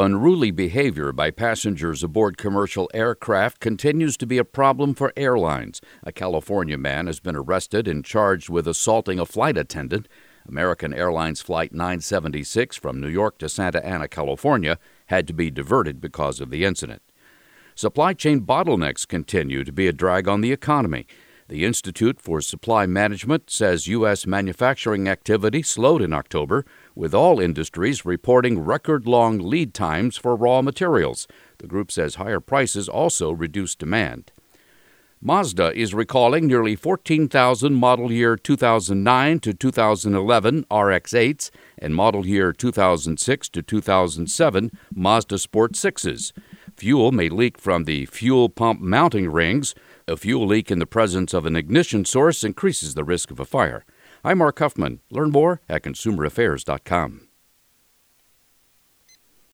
Unruly behavior by passengers aboard commercial aircraft continues to be a problem for airlines. A California man has been arrested and charged with assaulting a flight attendant. American Airlines Flight 976 from New York to Santa Ana, California, had to be diverted because of the incident. Supply chain bottlenecks continue to be a drag on the economy. The Institute for Supply Management says U.S. manufacturing activity slowed in October, with all industries reporting record-long lead times for raw materials. The group says higher prices also reduce demand. Mazda is recalling nearly 14,000 model year 2009 to 2011 RX-8s and model year 2006 to 2007 Mazda Sport 6s. Fuel may leak from the fuel pump mounting rings. A fuel leak in the presence of an ignition source increases the risk of a fire. I'm Mark Huffman. Learn more at ConsumerAffairs.com.